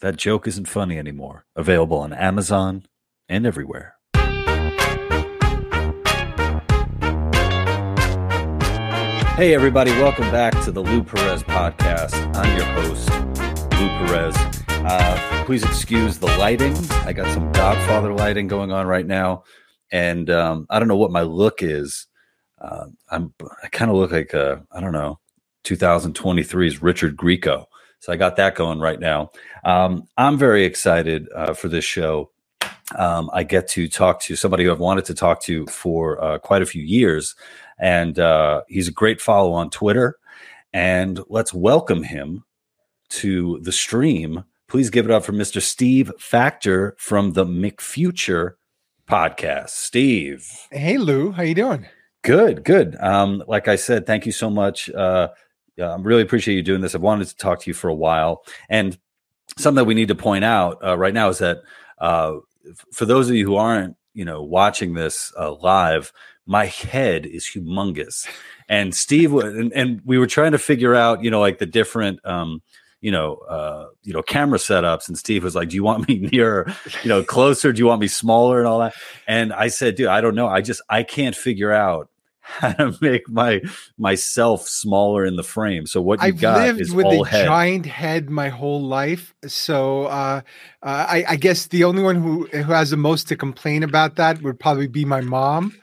That joke isn't funny anymore. Available on Amazon and everywhere. Hey, everybody. Welcome back to the Lou Perez Podcast. I'm your host, Lou Perez. Please excuse the lighting. I got some Godfather lighting going on right now. And I don't know what my look is. I kind of look like, 2023's Richard Grieco. So I got that going right now. I'm very excited for this show. I get to talk to somebody who I've wanted to talk to for quite a few years. And he's a great follow on Twitter. And let's welcome him to the stream. Please give it up for Mr. Steve Faktor from the McFuture Podcast. Steve. Hey, Lou. How you doing? Good, good. Like I said, thank you so much. I really appreciate you doing this. I've wanted to talk to you for a while. And something that we need to point out right now is that for those of you who aren't, watching this live, my head is humongous. And Steve and we were trying to figure out, the different camera setups. And Steve was like, do you want me nearer, closer? Do you want me smaller and all that? And I said, dude, I don't know. I can't figure out how to make myself smaller in the frame. So what you got is all head. I've lived with a giant head my whole life. So I guess the only one who has the most to complain about that would probably be my mom.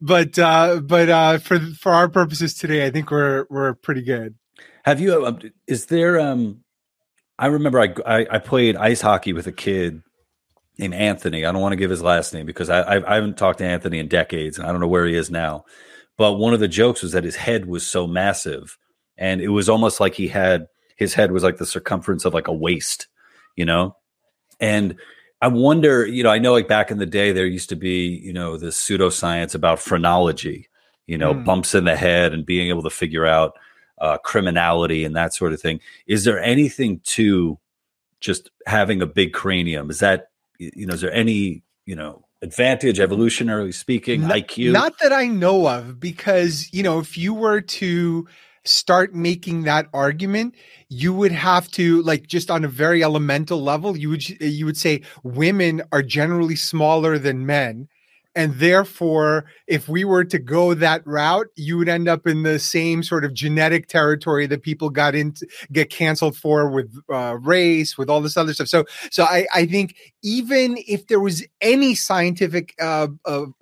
But for our purposes today, I think we're pretty good. Have you? Is there? I remember I played ice hockey with a kid named Anthony. I don't want to give his last name because I haven't talked to Anthony in decades, and I don't know where he is now. But one of the jokes was that his head was so massive, and it was almost like his head was like the circumference of like a waist, and. I wonder, I know like back in the day, there used to be, this pseudoscience about phrenology, bumps in the head and being able to figure out criminality and that sort of thing. Is there anything to just having a big cranium? Is that, is there any, advantage, evolutionarily speaking, IQ? Not that I know of, because, if you were to start making that argument, you would have to, like, just on a very elemental level, you would say women are generally smaller than men, and therefore if we were to go that route, you would end up in the same sort of genetic territory that people get canceled for with race, with all this other stuff. So I think even if there was any scientific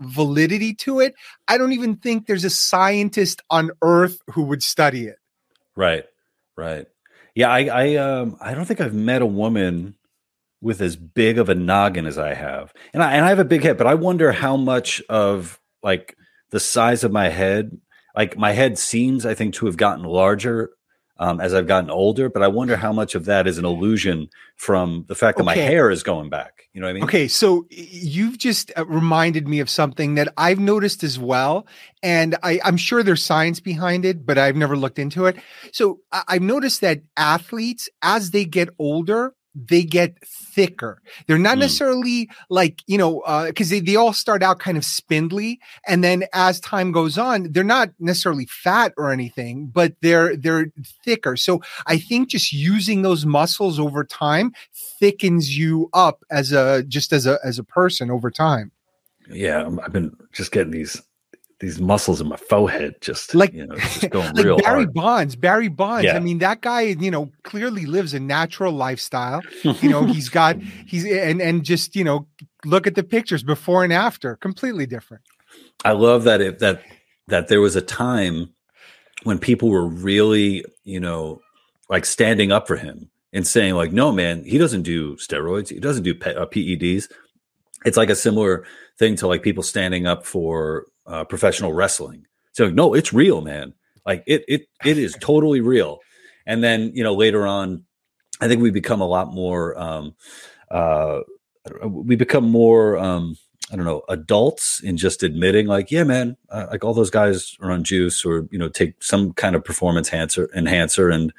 validity to it, I don't even think there's a scientist on Earth who would study it. Right. Yeah, I don't think I've met a woman with as big of a noggin as I have. And I have a big head, but I wonder how much of like the size of my head, like my head seems, I think, to have gotten larger as I've gotten older, but I wonder how much of that is an illusion from the fact that my hair is going back. You know what I mean? Okay, so you've just reminded me of something that I've noticed as well, and I'm sure there's science behind it, but I've never looked into it. So I've noticed that athletes, as they get older, they get thicker. They're not necessarily like, because they all start out kind of spindly. And then as time goes on, they're not necessarily fat or anything, but they're thicker. So I think just using those muscles over time thickens you up as a person over time. Yeah. I've been just getting these muscles in my forehead, just like, just going like real Barry hard. Barry Bonds. Yeah. I mean, that guy, clearly lives a natural lifestyle. He's look at the pictures before and after, completely different. I love that that there was a time when people were really, like standing up for him and saying like, no, man, he doesn't do steroids. He doesn't do PEDs. It's like a similar thing to like people standing up for professional wrestling. So no, it's real, man. Like it is totally real. And then, later on, I think we become a lot more, adults in just admitting like, yeah, man, like all those guys are on juice or, take some kind of performance enhancer. And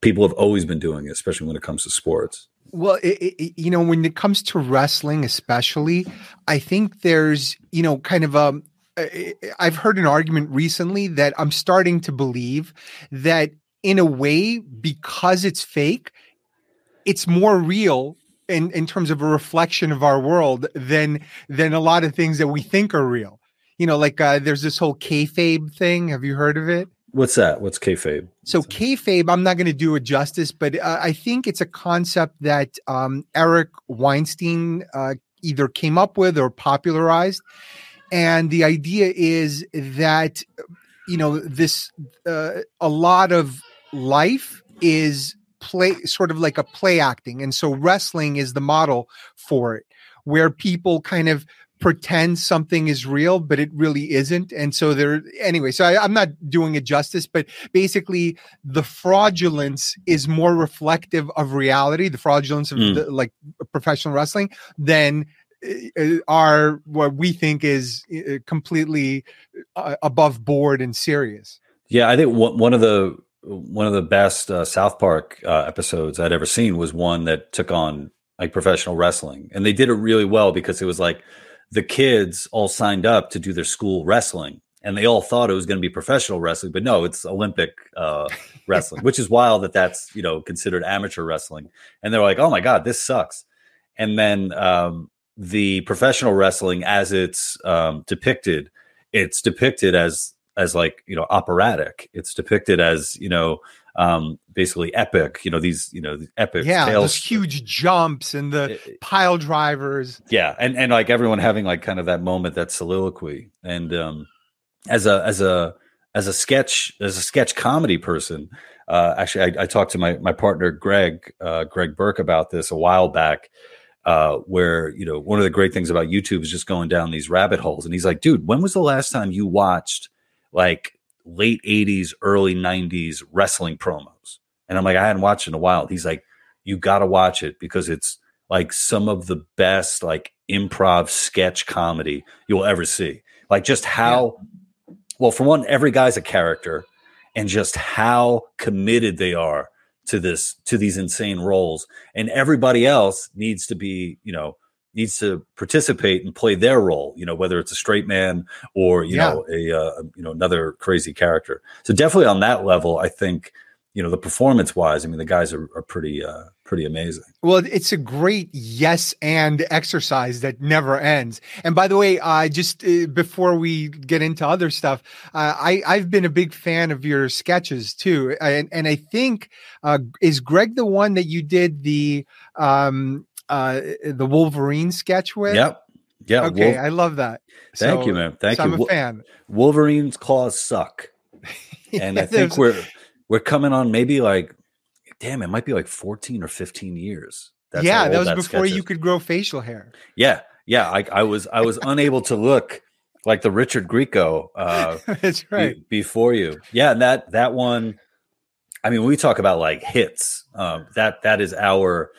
people have always been doing it, especially when it comes to sports. Well, when it comes to wrestling, especially, I think there's, kind of a, I've heard an argument recently that I'm starting to believe that in a way, because it's fake, it's more real in terms of a reflection of our world than a lot of things that we think are real. You know, like there's this whole kayfabe thing. Have you heard of it? What's that? What's kayfabe? So kayfabe, I'm not going to do it justice, but I think it's a concept that Eric Weinstein either came up with or popularized. And the idea is that, you know, this a lot of life is play, sort of like a play acting. And so wrestling is the model for it, where people kind of pretend something is real, but it really isn't. And so there, anyway, so I'm not doing it justice, but basically the fraudulence is more reflective of reality, the fraudulence of the, like professional wrestling, than are what we think is completely above board and serious. Yeah. I think one of the best South Park episodes I'd ever seen was one that took on like professional wrestling, and they did it really well because it was like, the kids all signed up to do their school wrestling, and they all thought it was going to be professional wrestling, but no, it's Olympic wrestling, which is wild that that's, you know, considered amateur wrestling. And they're like, oh my God, this sucks. And then the professional wrestling, as it's depicted as like, you know, operatic. It's depicted as, you know, basically epic, you know, these, you know, the epic tales. Those huge jumps and the pile drivers. Yeah. And like everyone having like kind of that moment, that soliloquy. And as a sketch comedy person, actually I talked to my partner, Greg Burke, about this a while back, where, you know, one of the great things about YouTube is just going down these rabbit holes. And he's like, dude, when was the last time you watched like late 80s, early 90s wrestling promos? And I'm like, I hadn't watched it in a while. He's like, you got to watch it because it's like some of the best like improv sketch comedy you'll ever see. Like just how, well, for one, every guy's a character, and just how committed they are to this, to these insane roles. And everybody else needs to be, you know, needs to participate and play their role, you know, whether it's a straight man or, you know, another crazy character. So definitely on that level, I think, you know, the performance wise, I mean, the guys are pretty amazing. Well, it's a great yes and exercise that never ends. And by the way, just before we get into other stuff, I've been a big fan of your sketches too. And I think, is Greg the one that you did the Wolverine sketch with? Yep. Yeah. Okay. I love that. Thank you, man. Thank you. I'm a fan. Wolverine's claws suck. And yeah, I think we're coming on maybe like, damn, it might be like 14 or 15 years. That's that was before you could grow facial hair. Yeah. Yeah. I was unable to look like the Richard Grieco that's right. Before you. Yeah. And that one, I mean, when we talk about like hits, that is our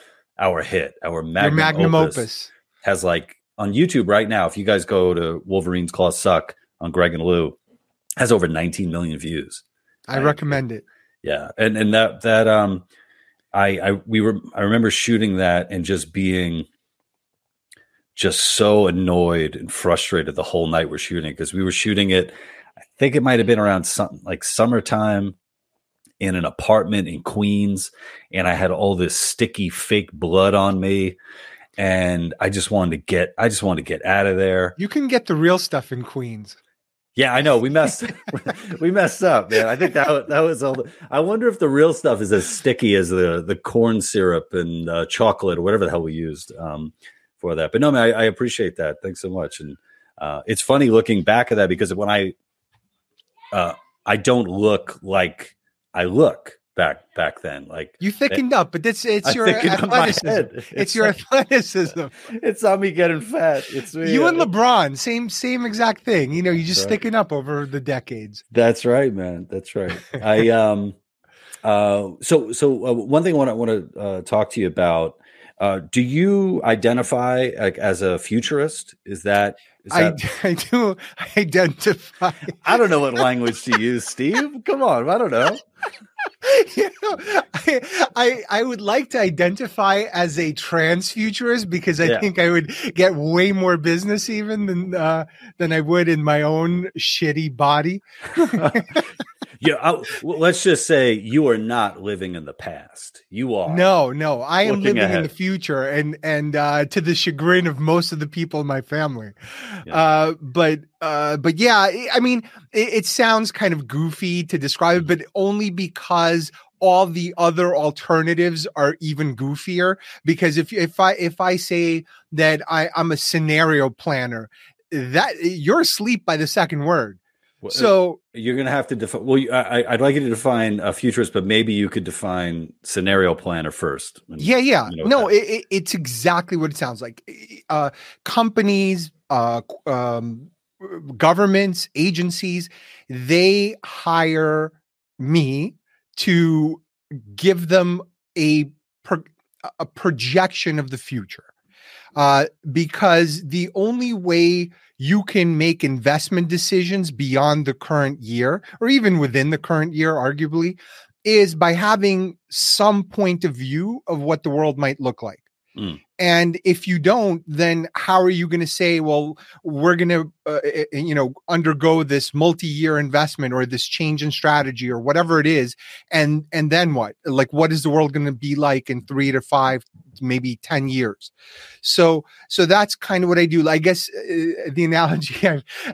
hit, our magnum opus has like on YouTube right now. If you guys go to Wolverine's Claws Suck on Greg and Lou, has over 19 million views. I recommend it. Yeah. And I remember shooting that and just being just so annoyed and frustrated the whole night we're shooting. 'Cause we were shooting it, I think it might've been around something like summertime, in an apartment in Queens, and I had all this sticky fake blood on me, and I just wanted to get out of there. You can get the real stuff in Queens. Yeah, I know. We messed up, man. I think that was all. I wonder if the real stuff is as sticky as the corn syrup and chocolate or whatever the hell we used for that. But no, man, I appreciate that. Thanks so much. And it's funny looking back at that because when I don't look like I look back then, like you thickened up, but it's your athleticism. It's your athleticism. It's not me getting fat. It's me. You and LeBron, same exact thing. You know, you just thicken up over the decades. That's right, man. That's right. I one thing I want to talk to you about. Do you identify like as a futurist? I do identify. I don't know what language to use, Steve. Come on. I don't know. You know, I, I would like to identify as a trans futurist because I think I would get way more business even than I would in my own shitty body. Let's just say you are not living in the past. You are. No, I am living ahead in the future, and to the chagrin of most of the people in my family. Yeah. But yeah, I mean, it sounds kind of goofy to describe it, but only because all the other alternatives are even goofier. Because if I say that I'm a scenario planner, that you're asleep by the second word. Well, so you're going to have to define. Well, I'd like you to define a futurist, but maybe you could define scenario planner first. Yeah. You know, no, it's exactly what it sounds like. Companies, governments, agencies, they hire me to give them a projection of the future. Because the only way you can make investment decisions beyond the current year, or even within the current year, arguably, is by having some point of view of what the world might look like. Mm. And if you don't, then how are you going to say, well, we're going to, undergo this multi-year investment or this change in strategy or whatever it is. And then what? Like, what is the world going to be like in 3 to 5, maybe 10 years? So that's kind of what I do. I guess the analogy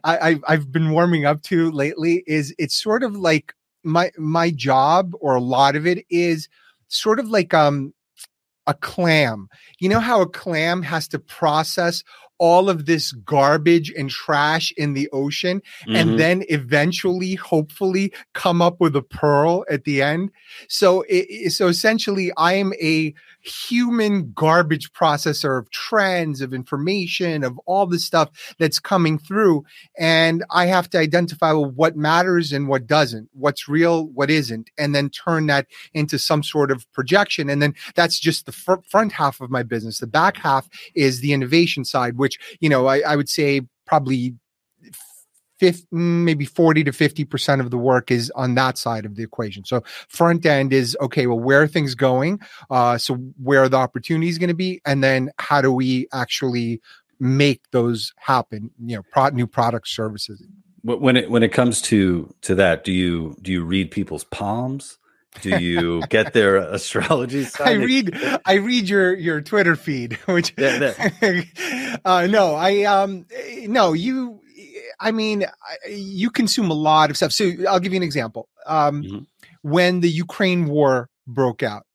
I've been warming up to lately is it's sort of like my job, or a lot of it is sort of like, a clam. You know how a clam has to process all of this garbage and trash in the ocean, mm-hmm. and then eventually, hopefully, come up with a pearl at the end? So essentially, I am a human garbage processor of trends, of information, of all the stuff that's coming through. And I have to identify what matters and what doesn't, what's real, what isn't, and then turn that into some sort of projection. And then that's just the front half of my business. The back half is the innovation side, which, you know, I would say probably 50, maybe 40 to 50% of the work is on that side of the equation. So front end is, okay, well, where are things going? So where are the opportunities going to be? And then how do we actually make those happen? You know, new products, services. When it comes to that, do you read people's palms? Do you get their astrology sign? I read your Twitter feed, which you consume a lot of stuff. So I'll give you an example. Mm-hmm. When the Ukraine war broke out,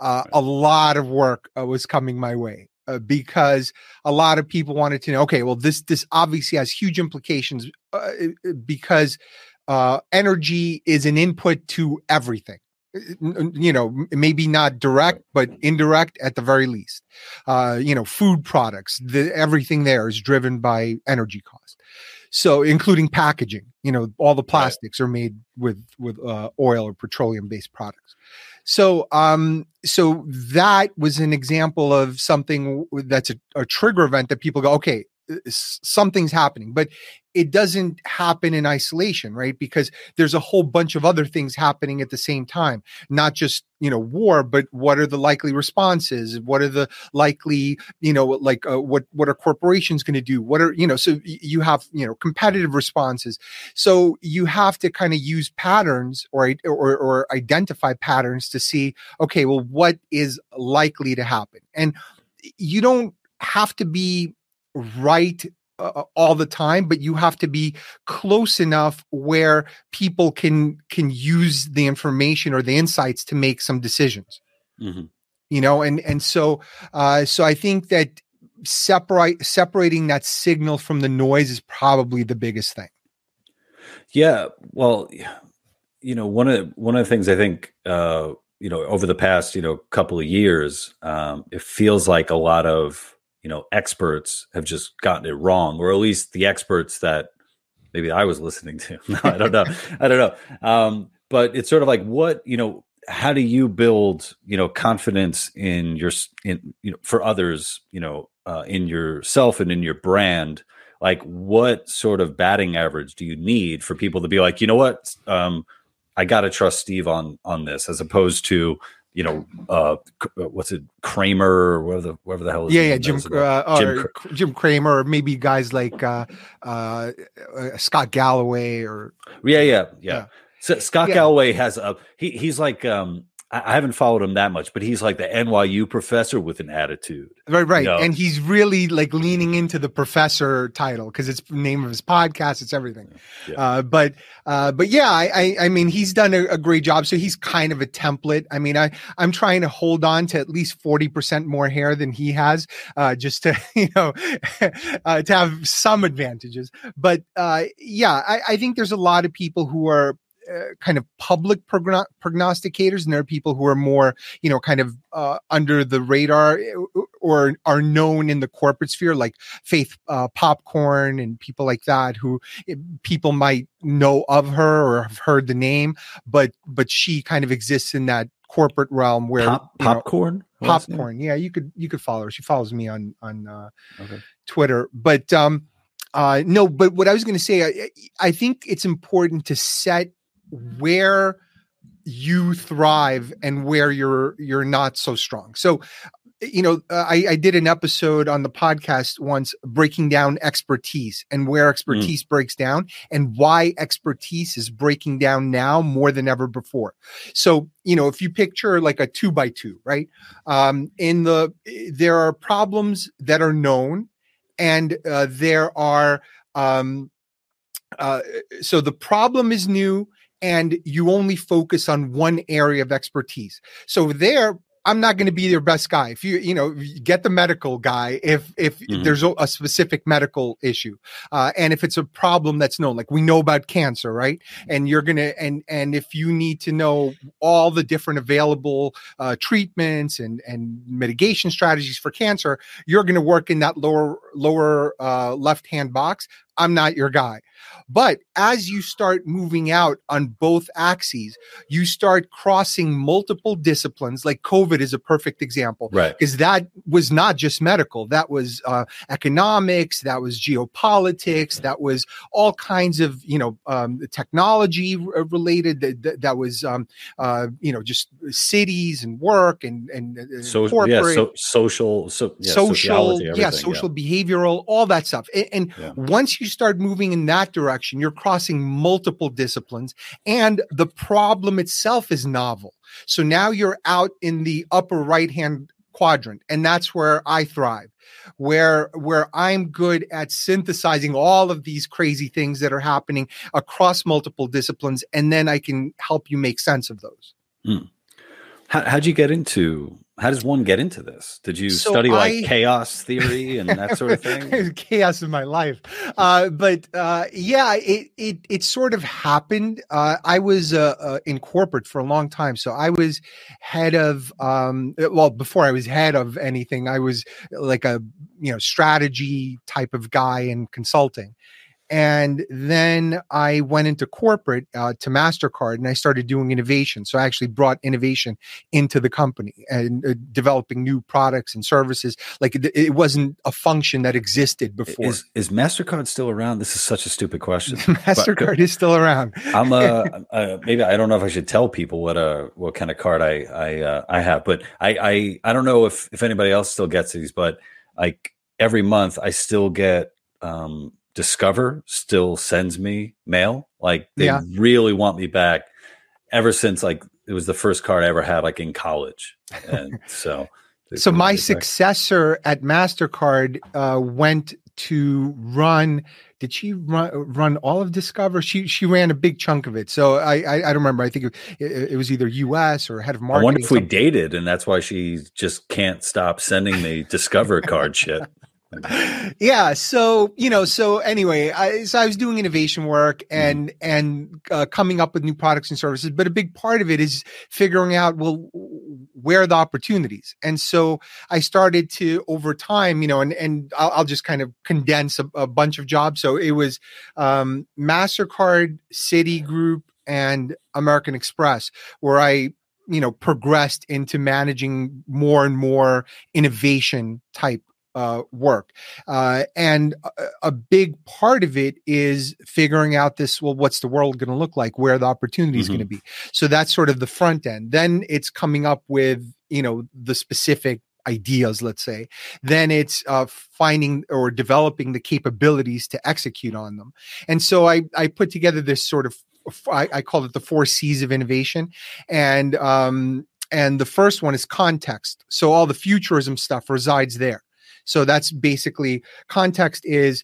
a lot of work was coming my way. Because a lot of people wanted to know, okay, well, this obviously has huge implications because energy is an input to everything. You know, maybe not direct, but indirect at the very least. Food products, everything there is driven by energy cost. So including packaging, you know, all the plastics are made with oil or petroleum-based products. So that was an example of something that's a trigger event that people go, okay, something's happening, but it doesn't happen in isolation, right? Because there's a whole bunch of other things happening at the same time, not just, you know, war, but what are the likely responses? What are the likely, you know, like what are corporations going to do? What are, you know, so you have, you know, competitive responses. So you have to kind of use patterns or identify patterns to see, okay, well, what is likely to happen? And you don't have to be right all the time, but you have to be close enough where people can use the information or the insights to make some decisions. Mm-hmm. You know, and so I think that separating that signal from the noise is probably the biggest thing. Yeah, well, you know, one of the things I think over the past couple of years, it feels like a lot of experts have just gotten it wrong, or at least the experts that maybe I was listening to. No, I don't know. But it's sort of like, what, how do you build, confidence in for others, in yourself and in your brand? Like, what sort of batting average do you need for people to be like, I got to trust Steve on this, as opposed to, you know, what's it, Kramer or whatever the hell is. Yeah, Jim Kramer, or maybe guys like Scott Galloway or. Yeah. So Scott Galloway has he's like, I haven't followed him that much, but he's like the NYU professor with an attitude. Right. You know? And he's really like leaning into the professor title because it's the name of his podcast. It's everything. Yeah. I mean, he's done a great job. So he's kind of a template. I mean, I'm trying to hold on to at least 40% more hair than he has, just to, you know, to have some advantages. But I think there's a lot of people who are, kind of public prognosticators, and there are people who are more, you know, kind of under the radar or are known in the corporate sphere, like Faith Popcorn and people like that, who people might know of her or have heard the name, but she kind of exists in that corporate realm where Popcorn. Yeah, you could follow her. She follows me on Twitter, but no. But what I was going to say, I think it's important to set where you thrive and where you're not so strong. So, you know, I did an episode on the podcast once breaking down expertise and where expertise breaks down and why expertise is breaking down now more than ever before. So, you know, if you picture like a 2x2, right? There are problems that are known, and there are, so the problem is new, and you only focus on one area of expertise. So there, I'm not going to be their best guy. If you get the medical guy, if there's a specific medical issue, and if it's a problem that's known, like we know about cancer, right? And you're going to, and if you need to know all the different available treatments and mitigation strategies for cancer, you're going to work in that lower left-hand box. I'm not your guy. But as you start moving out on both axes, you start crossing multiple disciplines. Like COVID is a perfect example, right? Because that was not just medical. That was economics. That was geopolitics. That was all kinds of, you know, technology related. That was, you know, just cities and work and corporate. Social, behavioral, all that stuff. And once you start moving in that direction, you're crossing multiple disciplines, and the problem itself is novel. So now you're out in the upper right-hand quadrant, and that's where I thrive, where I'm good at synthesizing all of these crazy things that are happening across multiple disciplines, and then I can help you make sense of those. Mm. How does one get into this? Did you study chaos theory and that sort of thing? Chaos in my life. It sort of happened. I was in corporate for a long time. So I was head of, before I was head of anything, I was like a, you know, strategy type of guy in consulting. And then I went into corporate to MasterCard, and I started doing innovation. So I actually brought innovation into the company and developing new products and services. Like it wasn't a function that existed before. Is MasterCard still around? This is such a stupid question. MasterCard is still around. I'm maybe I don't know if I should tell people what kind of card I have, but I don't know if anybody else still gets these, but like every month I still get, Discover still sends me mail. Like they really want me back ever since, like it was the first card I ever had, like in college. And so my successor at MasterCard, went to run. Did she run all of Discover? She ran a big chunk of it. So I don't remember. I think it was either US or head of marketing. I wonder if we dated, and that's why she just can't stop sending me Discover card shit. Yeah. So, you know, so anyway, I was doing innovation work and coming up with new products and services, but a big part of it is figuring out, well, where are the opportunities? And so I started to, over time, you know, and I'll just kind of condense a bunch of jobs. So it was MasterCard, Citigroup, and American Express, where I, you know, progressed into managing more and more innovation type work. And a big part of it is figuring out this, well, what's the world going to look like, where the opportunity is going to be. So that's sort of the front end. Then it's coming up with, you know, the specific ideas, let's say. Then it's finding or developing the capabilities to execute on them. And so I put together this sort of, I call it the 4 C's of innovation. And the first one is context. So all the futurism stuff resides there. So that's basically, context is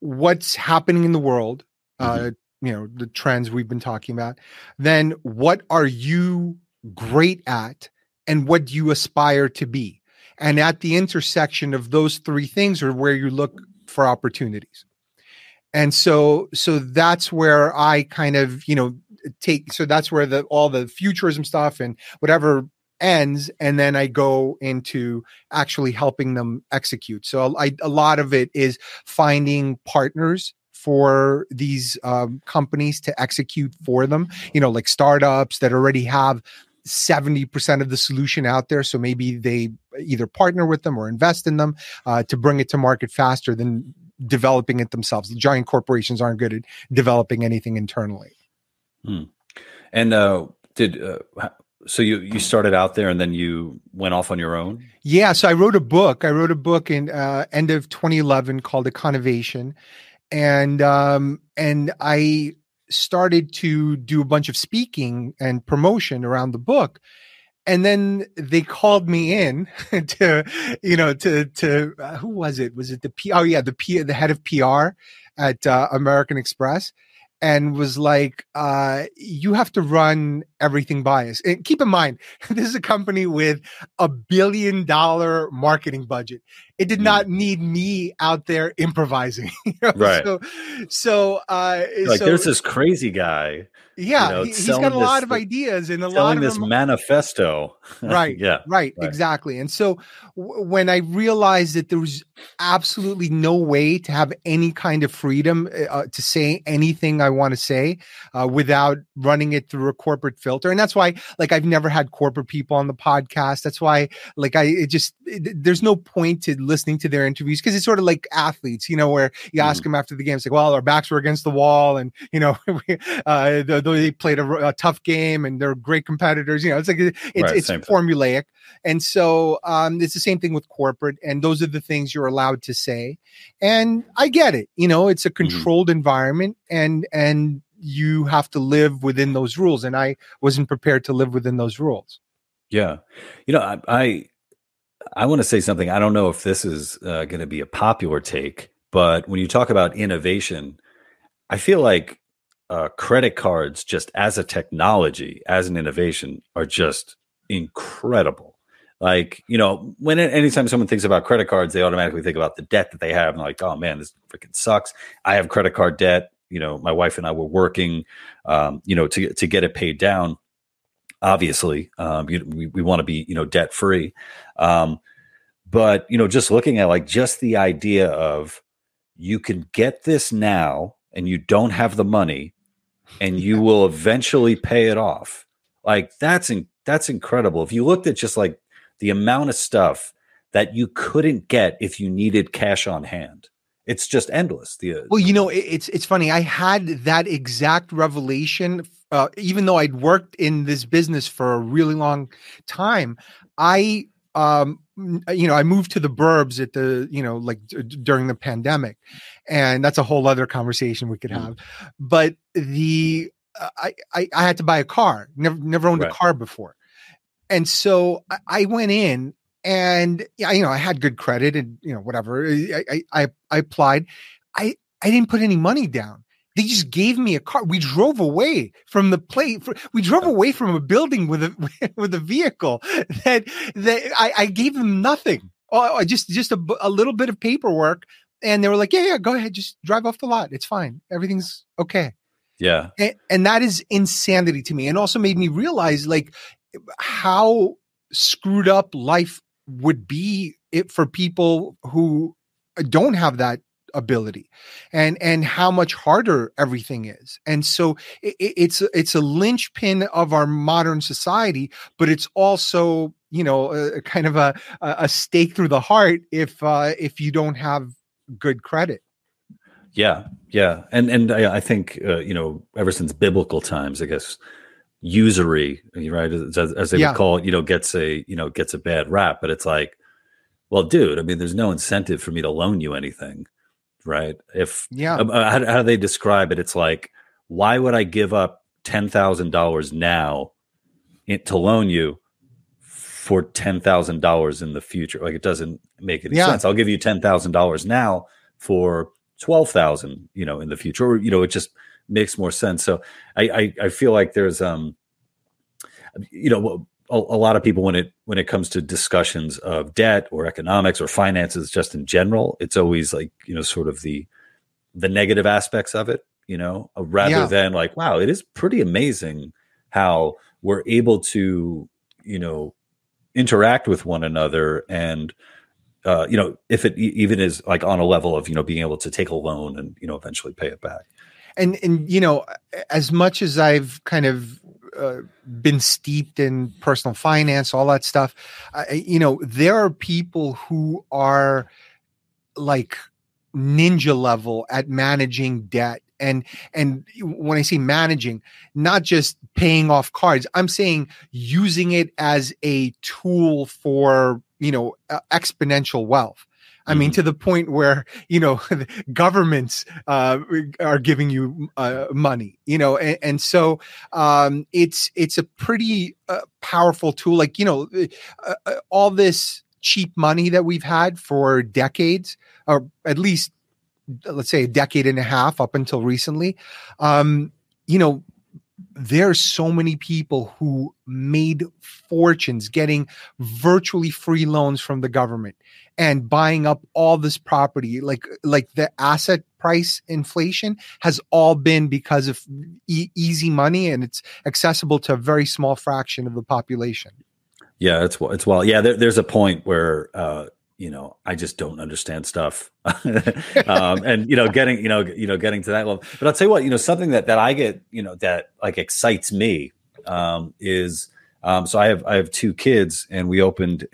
what's happening in the world, you know, the trends we've been talking about. Then what are you great at and what do you aspire to be? And at the intersection of those three things are where you look for opportunities. And so that's where I kind of, you know, take, so that's where the, all the futurism stuff and whatever ends. And then I go into actually helping them execute. So a lot of it is finding partners for these companies to execute for them, you know, like startups that already have 70% of the solution out there. So maybe they either partner with them or invest in them to bring it to market faster than developing it themselves. The giant corporations aren't good at developing anything internally. And so you started out there and then you went off on your own? Yeah. So I wrote a book. I wrote a book in end of 2011 called Connovation. And I started to do a bunch of speaking and promotion around the book. And then they called me in to who was it? Was it the P? Oh yeah. The head of PR at American Express. And was like, you have to run everything by us. And keep in mind, this is a company with $1 billion marketing budget. It did not need me out there improvising. You know? Right. So there's this crazy guy. Yeah, you know, he's got a lot of ideas and a lot of this manifesto. Right. Yeah. Right. Exactly. And so when I realized that there was absolutely no way to have any kind of freedom to say anything I want to say without running it through a corporate filter, and that's why, like, I've never had corporate people on the podcast. That's why, like, there's no point to listening to their interviews because it's sort of like athletes, you know, where you ask them after the game, it's like, well, our backs were against the wall, and you know, they played a tough game and they're great competitors, you know, it's like it's formulaic. And so it's the same thing with corporate, and those are the things you're allowed to say. And I get it, you know, it's a controlled environment, and you have to live within those rules. And I wasn't prepared to live within those rules. Yeah. You know, I want to say something. I don't know if this is going to be a popular take, but when you talk about innovation, I feel like credit cards just as a technology, as an innovation, are just incredible. Like, you know, anytime someone thinks about credit cards, they automatically think about the debt that they have and like, oh man, this freaking sucks. I have credit card debt. You know, my wife and I were working, you know, to get it paid down. Obviously, we want to be, you know, debt free. But, you know, just looking at like just the idea of you can get this now and you don't have the money and you will eventually pay it off. Like that's incredible. If you looked at just like the amount of stuff that you couldn't get if you needed cash on hand. It's just endless. Well, you know, it's funny. I had that exact revelation, even though I'd worked in this business for a really long time. I moved to the burbs at the, you know, like during the pandemic, and that's a whole other conversation we could have. But I had to buy a car. Never owned a car before, and so I went in. And you know, I had good credit and, you know, whatever. I applied. I didn't put any money down. They just gave me a car. We drove away from the place. We drove away from a building with a vehicle that I gave them nothing. Oh, just a little bit of paperwork, and they were like, "Yeah, go ahead, just drive off the lot. It's fine. Everything's okay." Yeah, and that is insanity to me, and also made me realize like how screwed up life would be it for people who don't have that ability, and how much harder everything is. And so it's a linchpin of our modern society, but it's also you know, kind of a stake through the heart if you don't have good credit. Yeah. Yeah. And I think, you know, ever since biblical times, I guess, usury, right, as they would call it, you know, gets a bad rap. But it's like, well, dude, I mean, there's no incentive for me to loan you anything. Right. If how do they describe it? It's like, why would I give up $10,000 now to loan you for $10,000 in the future? Like, it doesn't make any sense. I'll give you $10,000 now for $12,000, you know, in the future, or, you know, it just makes more sense. So I feel like there's, you know, a lot of people when it comes to discussions of debt or economics or finances, just in general, it's always like, you know, sort of the negative aspects of it, you know, rather than like, wow, it is pretty amazing how we're able to, you know, interact with one another. And, you know, if it even is like on a level of, you know, being able to take a loan and, you know, eventually pay it back. And, you know, as much as I've kind of been steeped in personal finance, all that stuff, you know, there are people who are like ninja level at managing debt. And when I say managing, not just paying off cards, I'm saying using it as a tool for, you know, exponential wealth. I mean, to the point where, you know, governments are giving you money, you know, and so it's a pretty powerful tool. Like, you know, all this cheap money that we've had for decades, or at least, let's say, a decade and a half up until recently, you know, there are so many people who made fortunes getting virtually free loans from the government and buying up all this property. Like the asset price inflation has all been because of easy money, and it's accessible to a very small fraction of the population. Yeah, it's wild. Yeah, there's a point where, you know, I just don't understand stuff. And, you know, getting to that level. But I'll tell you what, you know, something that I get, you know, that like excites me, is, so I have two kids, and we opened,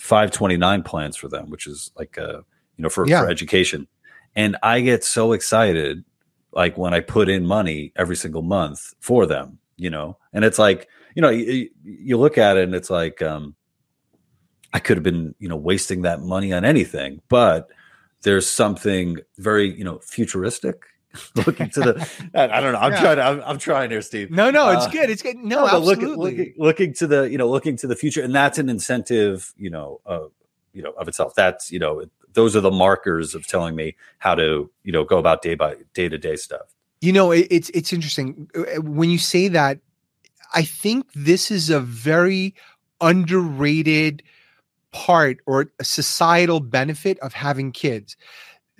529 plans for them, which is like, you know, for education. And I get so excited, like when I put in money every single month for them, you know, and it's like, you know, you look at it and it's like, I could have been, you know, wasting that money on anything, but there's something very, you know, futuristic looking to the, I don't know. I'm trying here, Steve. No, it's good. It's good. No, absolutely. Looking to the, you know, looking to the future. And that's an incentive, you know, of itself. That's, you know, those are the markers of telling me how to, you know, go about day to day stuff. You know, it's interesting when you say that. I think this is a very underrated part or a societal benefit of having kids.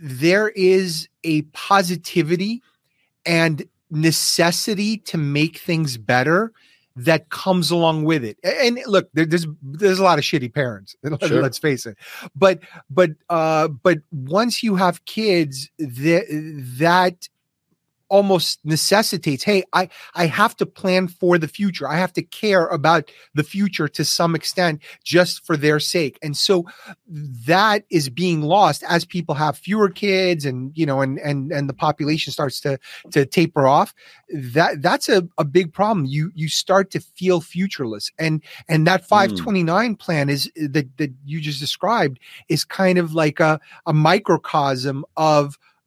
There is a positivity and necessity to make things better that comes along with it. And look, there's a lot of shitty parents. Sure. Let's face it. But once you have kids, that almost necessitates, hey, I have to plan for the future. I have to care about the future to some extent just for their sake. And so that is being lost as people have fewer kids and, you know, and the population starts to taper off. That's a big problem. You start to feel futureless, and that 529 plan is that you just described is kind of like a microcosm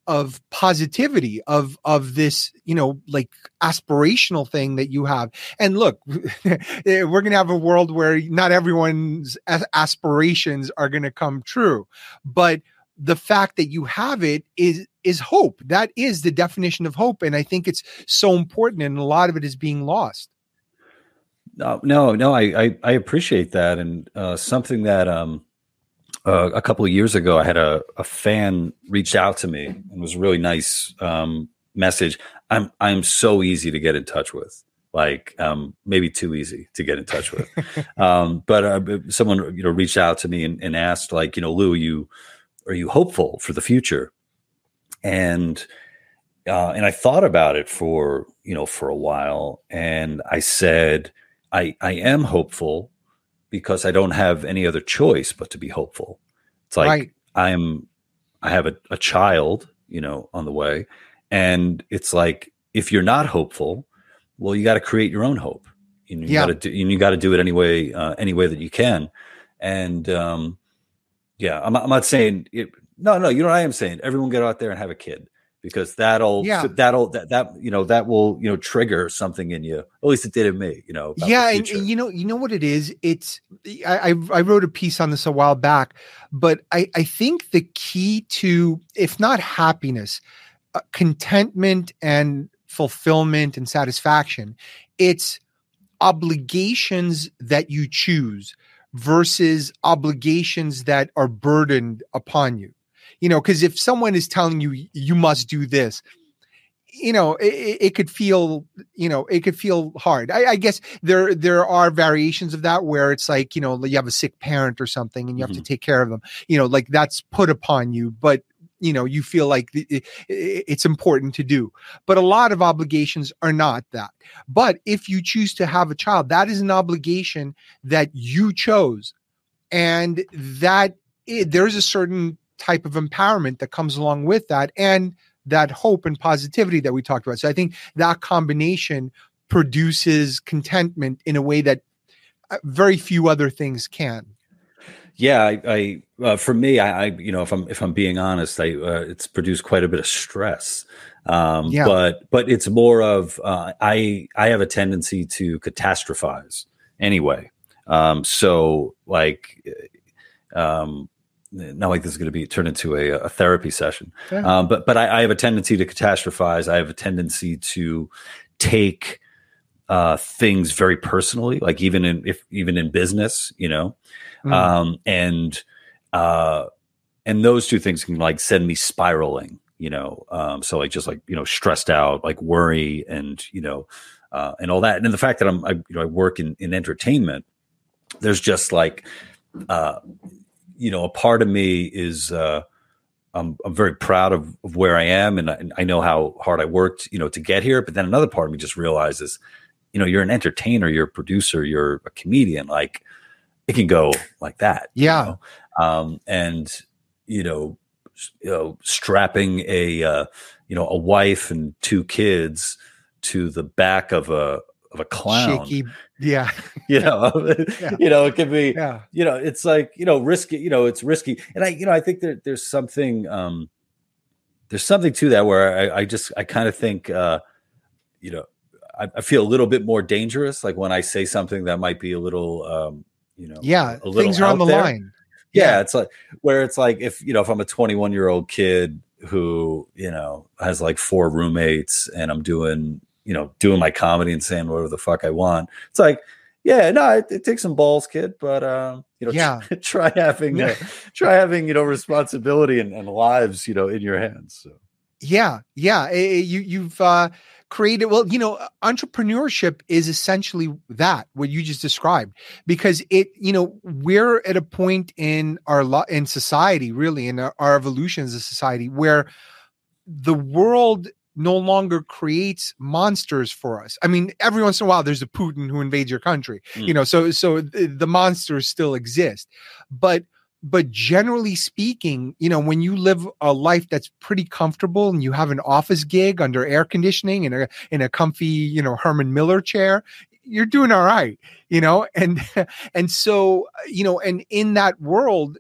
of positivity, of this, you know, like aspirational thing that you have. And look, we're going to have a world where not everyone's aspirations are going to come true, but the fact that you have it is hope. That is the definition of hope. And I think it's so important, and a lot of it is being lost. No, I appreciate that. And, something that, a couple of years ago, I had a fan reached out to me, and it was a really nice message. I'm so easy to get in touch with, like maybe too easy to get in touch with. But someone, you know, reached out to me and asked, like, you know, Lou, are you hopeful for the future? And I thought about it for a while, and I said I am hopeful, because I don't have any other choice but to be hopeful. It's like I have a child, you know, on the way. And it's like, if you're not hopeful, well, you got to create your own hope. And you got to do it anyway, any way that you can. And I'm not saying it. No, you know what I am saying? Everyone get out there and have a kid, because that'll trigger something in you. At least it did in me, you know. And you know what it is? It's I wrote a piece on this a while back, but I think the key to, if not happiness, contentment and fulfillment and satisfaction, it's obligations that you choose versus obligations that are burdened upon you. You know, because if someone is telling you, you must do this, you know, it could feel hard. I guess there are variations of that where it's like, you know, you have a sick parent or something and you have to take care of them, you know, like that's put upon you, but you know, you feel like it's important to do. But a lot of obligations are not that. But if you choose to have a child, that is an obligation that you chose. And there's a certain type of empowerment that comes along with that, and that hope and positivity that we talked about. So I think that combination produces contentment in a way that very few other things can. Yeah, I for me, I you know, if I'm being honest, it's produced quite a bit of stress. But it's more of I have a tendency to catastrophize anyway. Not like this is going to be turned into a therapy session. Yeah. But I have a tendency to catastrophize. I have a tendency to take things very personally, like even in business, you know. And those two things can like send me spiraling, you know. So like just like, you know, stressed out, like worry and, you know, and all that. And then the fact that I work in entertainment, there's just like a part of me is I'm very proud of where I am, and I know how hard I worked, you know, to get here. But then another part of me just realizes, you know, you're an entertainer, you're a producer, you're a comedian. Like it can go like that. Yeah. You know? And you know, strapping a wife and two kids to the back of a clown. Shaky. Yeah. You know, yeah. You know, it could be, yeah. You know, it's like, you know, risky, you know, it's risky. And I think that there's something to that where I kind of think, you know, I feel a little bit more dangerous. Like when I say something that might be a little, you know, yeah, a little things are on the line. Yeah, yeah. It's like, where it's like, if, you know, if I'm a 21-year-old kid who, you know, has like 4 roommates and I'm doing my comedy and saying whatever the fuck I want. It's like, yeah, no, it takes some balls, kid, but you know, yeah. try having you know, responsibility and lives, you know, in your hands. So. Yeah, yeah, you've created. Well, you know, entrepreneurship is essentially that what you just described, because it, you know, we're at a point in our in society, really, in our evolution as a society, where the world no longer creates monsters for us. I mean, every once in a while, there's a Putin who invades your country, you know, so the monsters still exist. But generally speaking, you know, when you live a life that's pretty comfortable and you have an office gig under air conditioning and in a comfy, you know, Herman Miller chair, you're doing all right, you know, and so, you know, and in that world,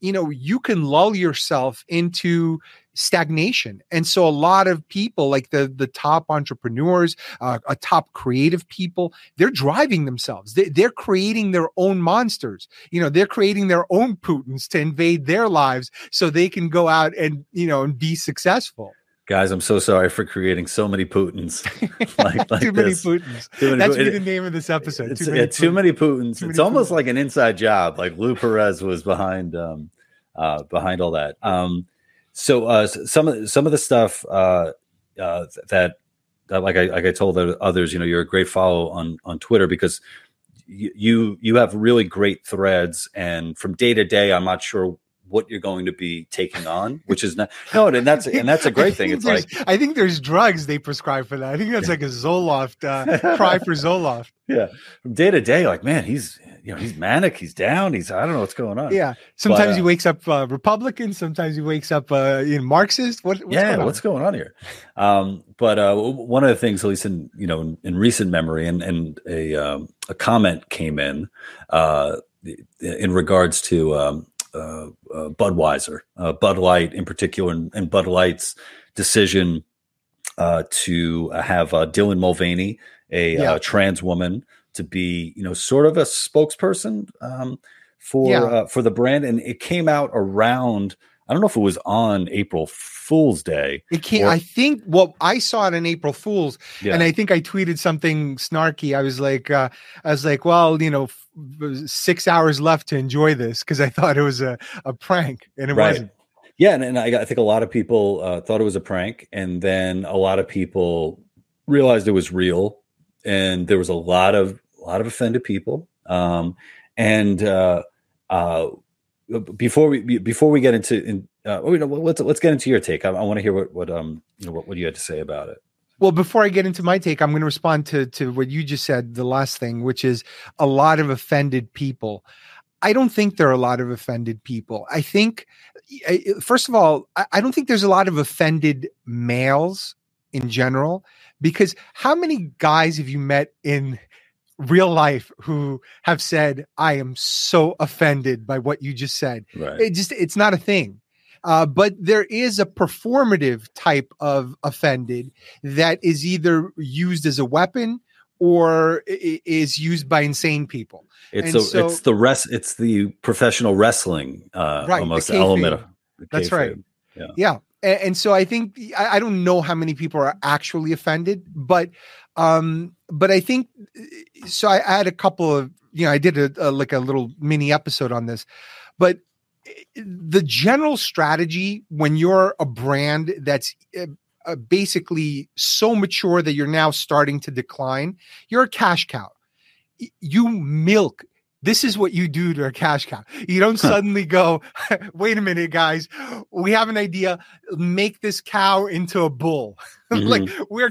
you know, you can lull yourself into stagnation. And so a lot of people, like the top entrepreneurs, a top creative people, they're driving themselves. They're creating their own monsters. You know, they're creating their own Putins to invade their lives so they can go out and, you know, and be successful. Guys, I'm so sorry for creating so many Putins. like too many this. Putins. Too many That's Putins. Be the name of this episode. Too many Putins. It's almost like an inside job. Like Lou Perez was behind all that. So some of the stuff that like I told others, you know, you're a great follow on Twitter, because you have really great threads, and from day to day, I'm not sure what you're going to be taking on, which is that's a great thing. It's like, I think there's drugs they prescribe for that. I think that's like a Zoloft, cry for Zoloft. Yeah. From day to day, like, man, he's you know, he's manic, he's down, he's, I don't know what's going on. Yeah. Sometimes he wakes up Republican, sometimes he wakes up Marxist. What's going on here? But one of the things, at least in recent memory, and a comment came in regards to Budweiser, Bud Light in particular, and Bud Light's decision to have Dylan Mulvaney, a trans woman, to be, sort of a spokesperson for the brand. And it came out around, I don't know if it was on April Fool's Day. I think I saw it on April Fool's, and I think I tweeted something snarky. I was like, well, 6 hours left to enjoy this, because I thought it was a prank, and it wasn't. Yeah, and I think a lot of people thought it was a prank, and then a lot of people realized it was real, and there was a lot of offended people. Before we get into, let's get into your take. I want to hear what you had to say about it. Well, before I get into my take, I'm going to respond to what you just said, the last thing, which is a lot of offended people. I don't think there are a lot of offended people. I think, first of all, I don't think there's a lot of offended males in general, because how many guys have you met in real life who have said, I am so offended by what you just said? Right. It's not a thing. But there is a performative type of offended that is either used as a weapon or is used by insane people. It's the professional wrestling almost element of the kayfabe. That's right. Yeah. Yeah. And so I think, I don't know how many people are actually offended, but I think, so I had a couple of, I did a little mini episode on this, but the general strategy when you're a brand that's basically so mature that you're now starting to decline, you're a cash cow. You milk. This is what you do to a cash cow. You don't suddenly go, wait a minute, guys, we have an idea. Make this cow into a bull. Mm-hmm. Like we're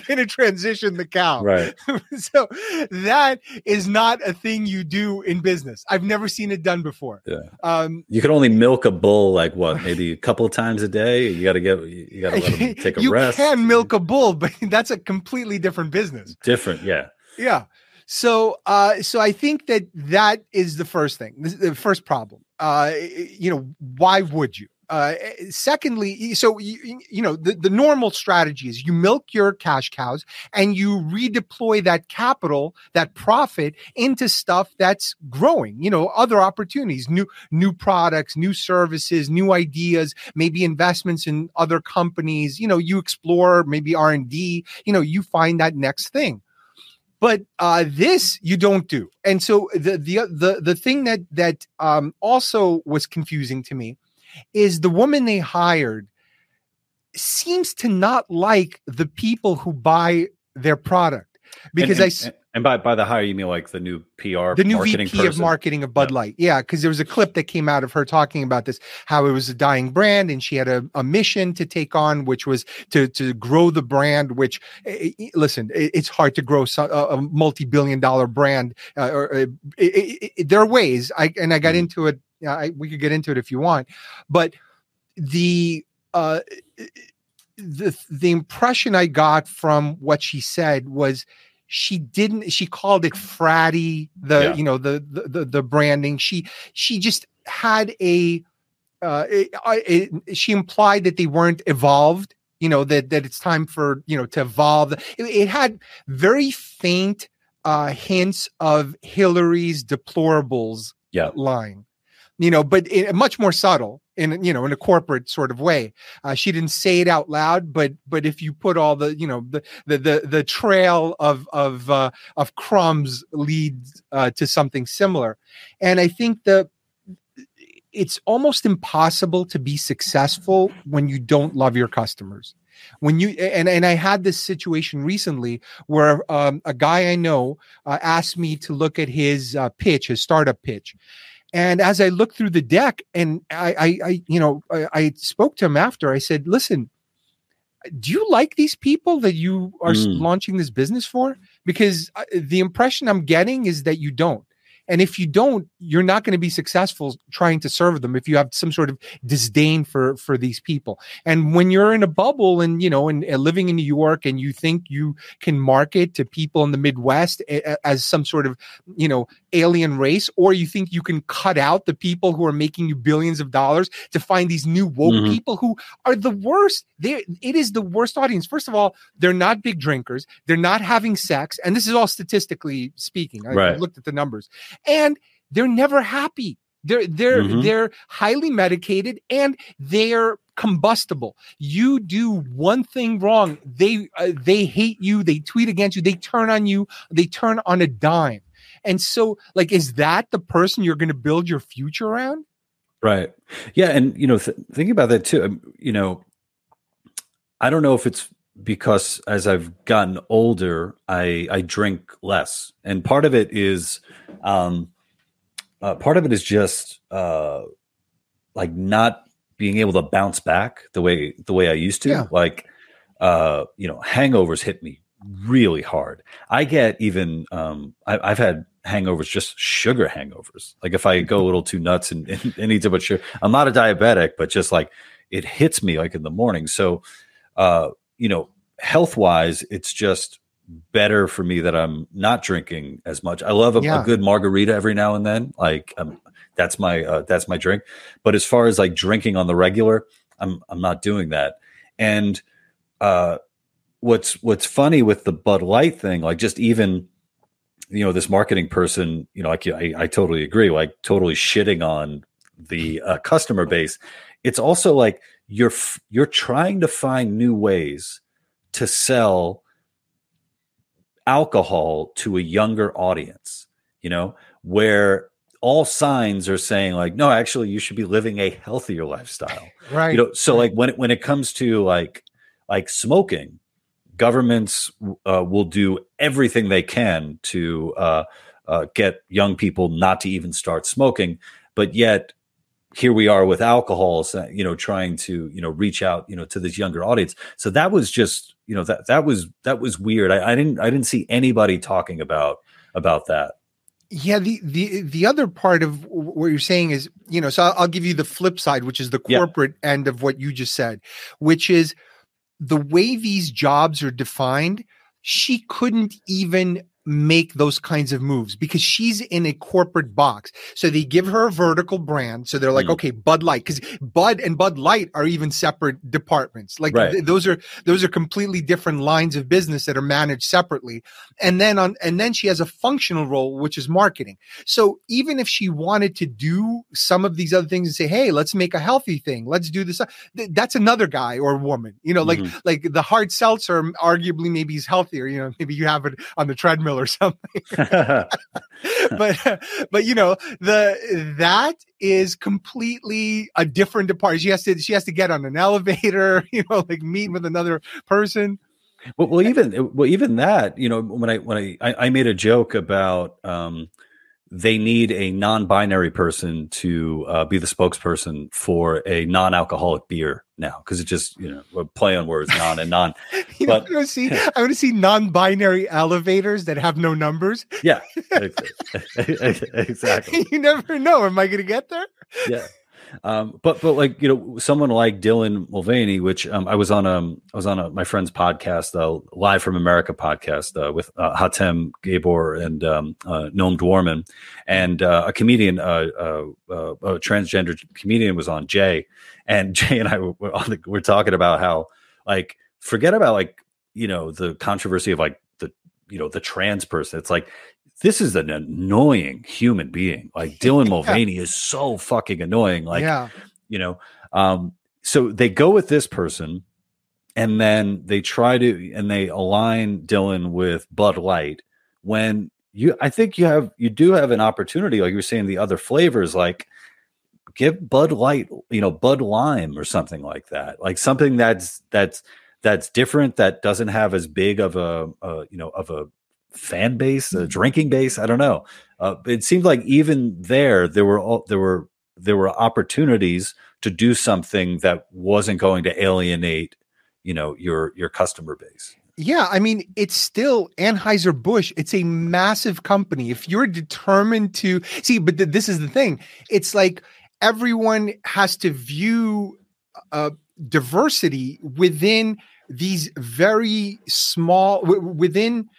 gonna transition the cow. Right. So that is not a thing you do in business. I've never seen it done before. Yeah. You can only milk a bull maybe a couple of times a day. You gotta let him take a rest. You can milk a bull, but that's a completely different business. Different, yeah. Yeah. So I think that is the first thing, the first problem. Why would you? Secondly, so the normal strategy is you milk your cash cows and you redeploy that capital, that profit, into stuff that's growing. Other opportunities, new products, new services, new ideas, maybe investments in other companies. You explore maybe R&D. You find that next thing. But this you don't do, and so the thing that also was confusing to me is the woman they hired seems to not like the people who buy their product, because and by the hire you mean like the new PR, the new VP person of marketing of Bud Light, because there was a clip that came out of her talking about this, how it was a dying brand and she had a mission to take on, which was to grow the brand. Which, listen, it's hard to grow a multi-billion-dollar brand. There are ways, and I got into it. We could get into it if you want, but the impression I got from what she said was she called it fratty, the branding. She just had she implied that they weren't evolved, that it's time for, to evolve. It had very faint hints of Hillary's deplorables line. But much more subtle in a corporate sort of way. She didn't say it out loud, but if you put all the trail of crumbs leads to something similar. And I think it's almost impossible to be successful when you don't love your customers. I had this situation recently where a guy I know asked me to look at his startup pitch. And as I looked through the deck, and I spoke to him after, I said, listen, do you like these people that you are launching this business for? Because the impression I'm getting is that you don't. And if you don't, you're not going to be successful trying to serve them if you have some sort of disdain for these people. And when you're in a bubble and, you know, and living in New York and you think you can market to people in the Midwest as some sort of, you know, alien race, or you think you can cut out the people who are making you billions of dollars to find these new woke people who are the worst. It is the worst audience. First of all, they're not big drinkers. They're not having sex. And this is all statistically speaking. I looked at the numbers. And they're never happy. They're highly medicated and they're combustible. You do one thing wrong, they hate you, they tweet against you, they turn on you, they turn on a dime. And so, like, is that the person you're going to build your future around? Right. Yeah, and you know, thinking about that too. You know, I don't know if it's because as I've gotten older, I drink less, and part of it is just like not being able to bounce back the way I used to. Yeah. Like, you know, hangovers hit me really hard. I get even I've had hangovers, just sugar hangovers. Like if I go a little too nuts and eat too much sugar, I'm not a diabetic, but just like it hits me like in the morning. So, you know, health wise, it's just better for me that I'm not drinking as much. I love a good margarita every now and then. Like that's my drink. But as far as like drinking on the regular, I'm not doing that. And what's funny with the Bud Light thing, like just even, you know, this marketing person, you know, like I totally agree, like totally shitting on the customer base. It's also like you're trying to find new ways to sell alcohol to a younger audience, you know, where all signs are saying like, no, actually you should be living a healthier lifestyle. Right. You know, so like when it comes to like smoking, governments will do everything they can to get young people not to even start smoking. But yet here we are with alcohol, you know, trying to, you know, reach out, you know, to this younger audience. So that was just, you know, that was weird. I didn't see anybody talking about that. Yeah. The other part of what you're saying is, you know, so I'll give you the flip side, which is the corporate end of what you just said, which is the way these jobs are defined. She couldn't even make those kinds of moves because she's in a corporate box. So they give her a vertical brand. So they're like, okay, Bud Light, because Bud and Bud Light are even separate departments. Like those are completely different lines of business that are managed separately. And then she has a functional role, which is marketing. So even if she wanted to do some of these other things and say, hey, let's make a healthy thing, let's do this, that's another guy or woman, you know, like the hard seltzer arguably maybe is healthier, you know, maybe you have it on the treadmill or something. but you know, that is completely a different department. She has to get on an elevator, you know, like meet with another person. Well, even that, you know, when I made a joke about they need a non-binary person to be the spokesperson for a non-alcoholic beer now, because it just, you know, play on words, non and non. But, know, I want to see non-binary elevators that have no numbers. Yeah, exactly. You never know. Am I going to get there? Yeah. But like, you know, someone like Dylan Mulvaney, which I was on my friend's podcast, Live from America podcast, with Hatem Gabor and Noam Dwarman, and a comedian, a transgender comedian was on, Jay, and I were talking about how, like, forget about, like, you know, the controversy of, like, the, you know, the trans person. It's like, this is an annoying human being. Like Dylan Mulvaney is so fucking annoying. Like, you know, so they go with this person and then they align Dylan with Bud Light when you do have an opportunity. Like you were saying, the other flavors, like give Bud Light, you know, Bud Lime or something like that. Like something that's different, that doesn't have as big of a fan base, a drinking base. I don't know. It seemed like even there were opportunities to do something that wasn't going to alienate, you know, your customer base. Yeah, I mean, it's still Anheuser-Busch. It's a massive company. If you're determined to see, but this is the thing. It's like everyone has to view diversity within these very small, within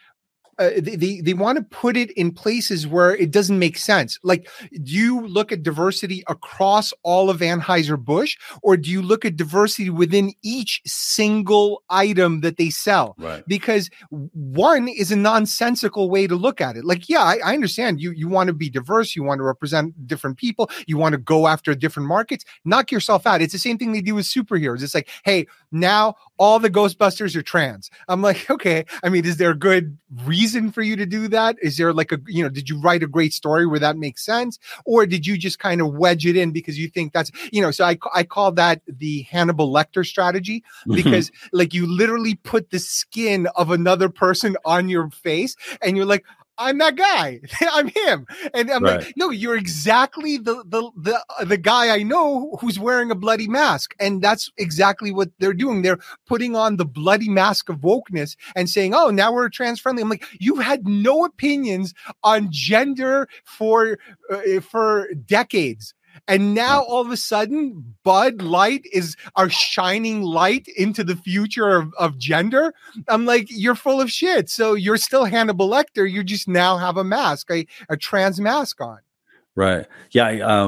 they want to put it in places where it doesn't make sense. Like, do you look at diversity across all of Anheuser-Busch, or do you look at diversity within each single item that they sell? Right. Because one is a nonsensical way to look at it. Like, yeah, I understand you want to be diverse. You want to represent different people. You want to go after different markets. Knock yourself out. It's the same thing they do with superheroes. It's like, hey, now all the Ghostbusters are trans. I'm like, okay. I mean, is there a good reason for you to do that? Is there like a, you know, did you write a great story where that makes sense? Or did you just kind of wedge it in because you think that's, you know, so I call that the Hannibal Lecter strategy, because like you literally put the skin of another person on your face and you're like, I'm that guy. I'm him. And I'm right. Like, no, you're exactly the guy I know who's wearing a bloody mask. And that's exactly what they're doing. They're putting on the bloody mask of wokeness and saying, oh, now we're trans friendly. I'm like, you had no opinions on gender for decades. And now all of a sudden, Bud Light is our shining light into the future of gender. I'm like, you're full of shit. So you're still Hannibal Lecter. You just now have a mask, a trans mask on. Right. Yeah.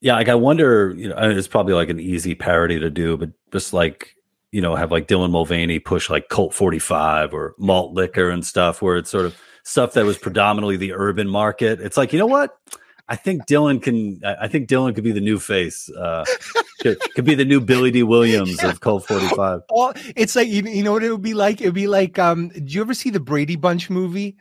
Yeah. Like, I wonder, you know, it's probably like an easy parody to do, but just like, you know, have like Dylan Mulvaney push like Colt 45 or malt liquor and stuff, where it's sort of stuff that was predominantly the urban market. It's like, you know what? I think Dylan could be the new face. Could be the new Billy D. Williams of Colt 45. Well, it's like, you know what it would be like? It'd be like, do you ever see the Brady Bunch movie?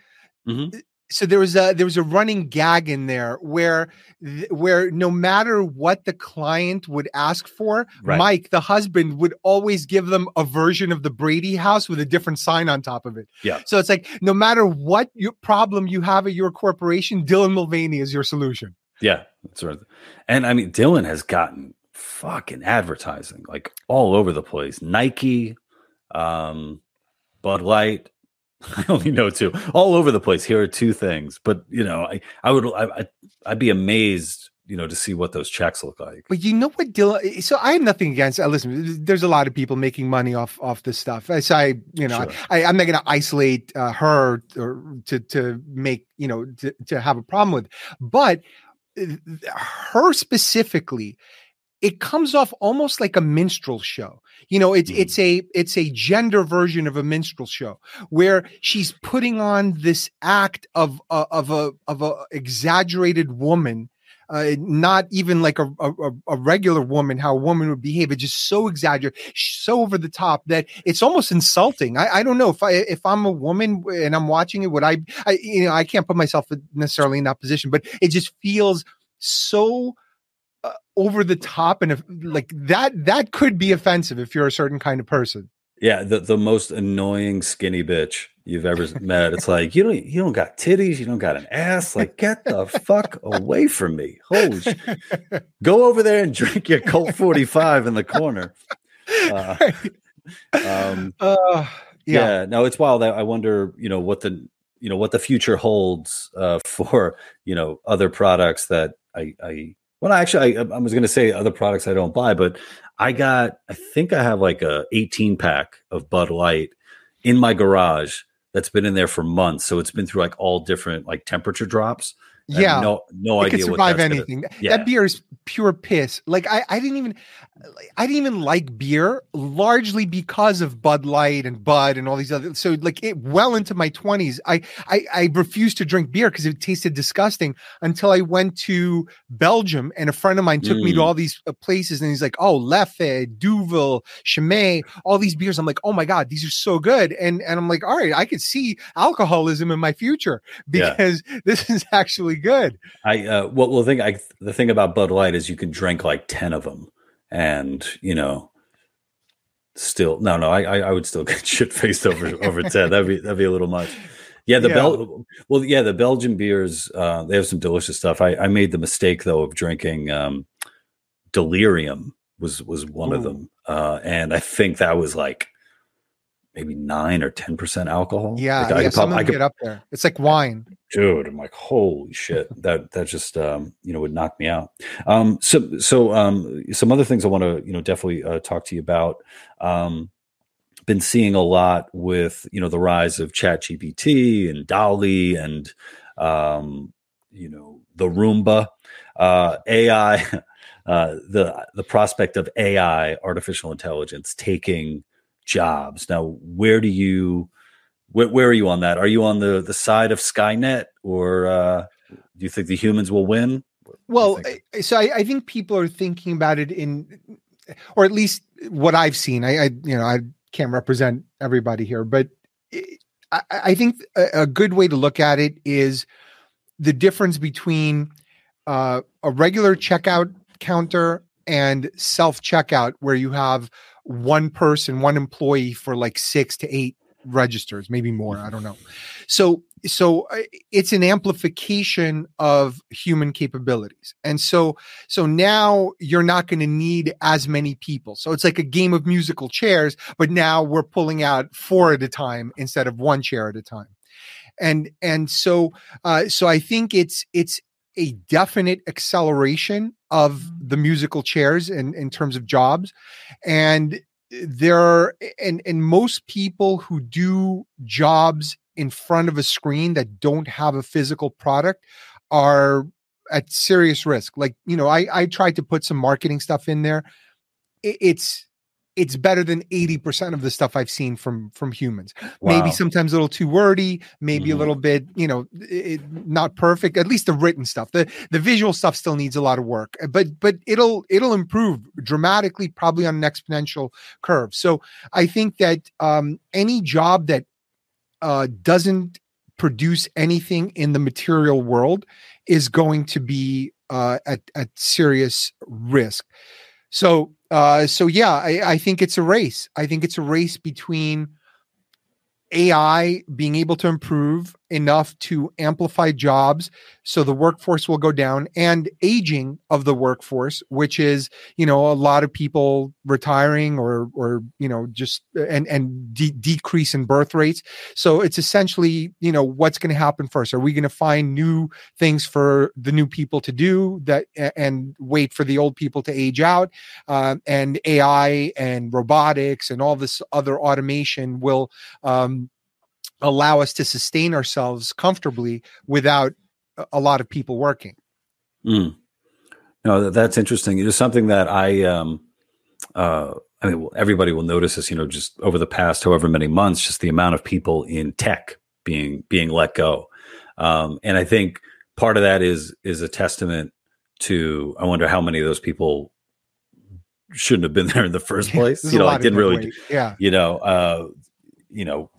Mm-hmm. So there was a running gag in there where no matter what the client would ask for, right, Mike, the husband, would always give them a version of the Brady house with a different sign on top of it. Yeah. So it's like, no matter what your problem you have at your corporation, Dylan Mulvaney is your solution. Yeah, that's right. And I mean, Dylan has gotten fucking advertising like all over the place. Nike, Bud Light. I only know two. All over the place. Here are two things, but you know, I'd be amazed, you know, to see what those checks look like. But you know what, Dylan? So I have nothing against. Listen, there's a lot of people making money off this stuff. So sure. I'm not going to isolate her or to make, you know, to have a problem with, but her specifically. It comes off almost like a minstrel show. You know, it's a gender version of a minstrel show where she's putting on this act of a exaggerated woman, not even like a regular woman, how a woman would behave. It's just so exaggerated, so over the top that it's almost insulting. I don't know if I'm a woman and I'm watching it, would I you know, I can't put myself necessarily in that position, but it just feels so over the top, and if, like that could be offensive if you're a certain kind of person. Yeah, the most annoying skinny bitch you've ever met. It's like, you don't got titties, you don't got an ass. Like, get the fuck away from me. Holy shit. Go over there and drink your Colt 45 in the corner. Yeah, no, it's wild. I wonder, you know, what the future holds for, you know, other products that I was going to say other products I don't buy, but I think I have like a 18 pack of Bud Light in my garage that's been in there for months. So it's been through like all different like temperature drops. Yeah. No idea what that's anything. That beer is pure piss. Like I didn't even like beer largely because of Bud Light and Bud and all these other. So like it well into my 20s, I refused to drink beer because it tasted disgusting until I went to Belgium and a friend of mine took me to all these places and he's like, oh, Leffe, Duvel, Chimay, all these beers. I'm like, oh my God, these are so good. And I'm like, all right, I could see alcoholism in my future because this is actually good. The thing about Bud Light is you can drink like 10 of them and, you know, still I would still get shit faced over 10. That'd be a little much. The Belgian beers, they have some delicious stuff. I made the mistake though of drinking Delirium was one of them, and I think that was like maybe 9 or 10% alcohol. Yeah, like, I could get up there. It's like wine, dude. I'm like, holy shit, that just would knock me out. Some other things I want to definitely talk to you about. Been seeing a lot with the rise of ChatGPT and DALL-E and the Roomba, AI, the prospect of AI, artificial intelligence, taking jobs. Now, where are you on that? Are you on the side of Skynet, or do you think the humans will win? Well, so I think people are thinking about it or at least what I've seen. I can't represent everybody here, but I think a good way to look at it is the difference between a regular checkout counter and self-checkout, where you have one employee for like 6 to 8 registers, maybe more. I don't know. So it's an amplification of human capabilities. And so now you're not going to need as many people. So it's like a game of musical chairs, but now we're pulling out 4 at a time instead of 1 chair at a time. And so I think it's a definite acceleration of the musical chairs in terms of jobs. And there are most people who do jobs in front of a screen that don't have a physical product are at serious risk. Like, I tried to put some marketing stuff in there. It's better than 80% of the stuff I've seen from humans. Wow. Maybe sometimes a little too wordy, maybe a little bit, not perfect. At least the written stuff, the visual stuff still needs a lot of work, but it'll improve dramatically, probably on an exponential curve. So I think that any job that doesn't produce anything in the material world is going to be at serious risk. So I think it's a race. I think it's a race between AI being able to improve enough to amplify jobs, so the workforce will go down, and aging of the workforce, which is, a lot of people retiring or just decrease in birth rates. So it's essentially, what's going to happen first? Are we going to find new things for the new people to do that and wait for the old people to age out? And AI and robotics and all this other automation will, allow us to sustain ourselves comfortably without a lot of people working. Mm. No, that's interesting. It is something that everybody will notice this, just over the past however many months, just the amount of people in tech being let go. And I think part of that is a testament to, I wonder how many of those people shouldn't have been there in the first place.